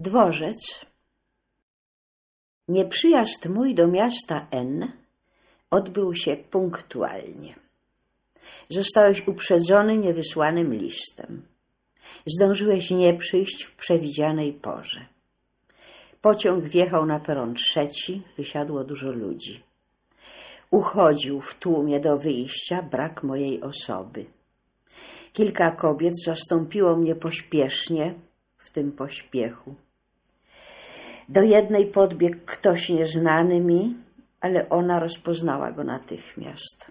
Dworzec. Nieprzyjazd mój do miasta N odbył się punktualnie. Zostałeś uprzedzony niewysłanym listem. Zdążyłeś nie przyjść w przewidzianej porze. Pociąg wjechał na peron 3, wysiadło dużo ludzi. Uchodził w tłumie do wyjścia brak mojej osoby. Kilka kobiet zastąpiło mnie pośpiesznie w tym pośpiechu. Do jednej podbiegł ktoś nieznany mi, ale ona rozpoznała go natychmiast.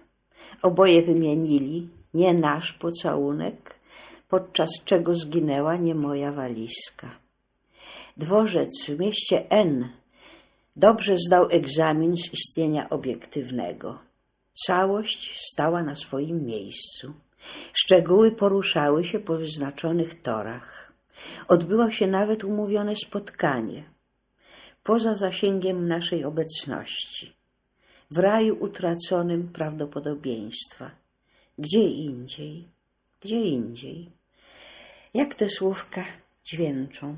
Oboje wymienili nie nasz pocałunek, podczas czego zginęła nie moja walizka. Dworzec w mieście N dobrze zdał egzamin z istnienia obiektywnego. Całość stała na swoim miejscu. Szczegóły poruszały się po wyznaczonych torach. Odbyło się nawet umówione spotkanie, poza zasięgiem naszej obecności, w raju utraconym prawdopodobieństwa. Gdzie indziej, gdzie indziej. Jak te słówka dźwięczą.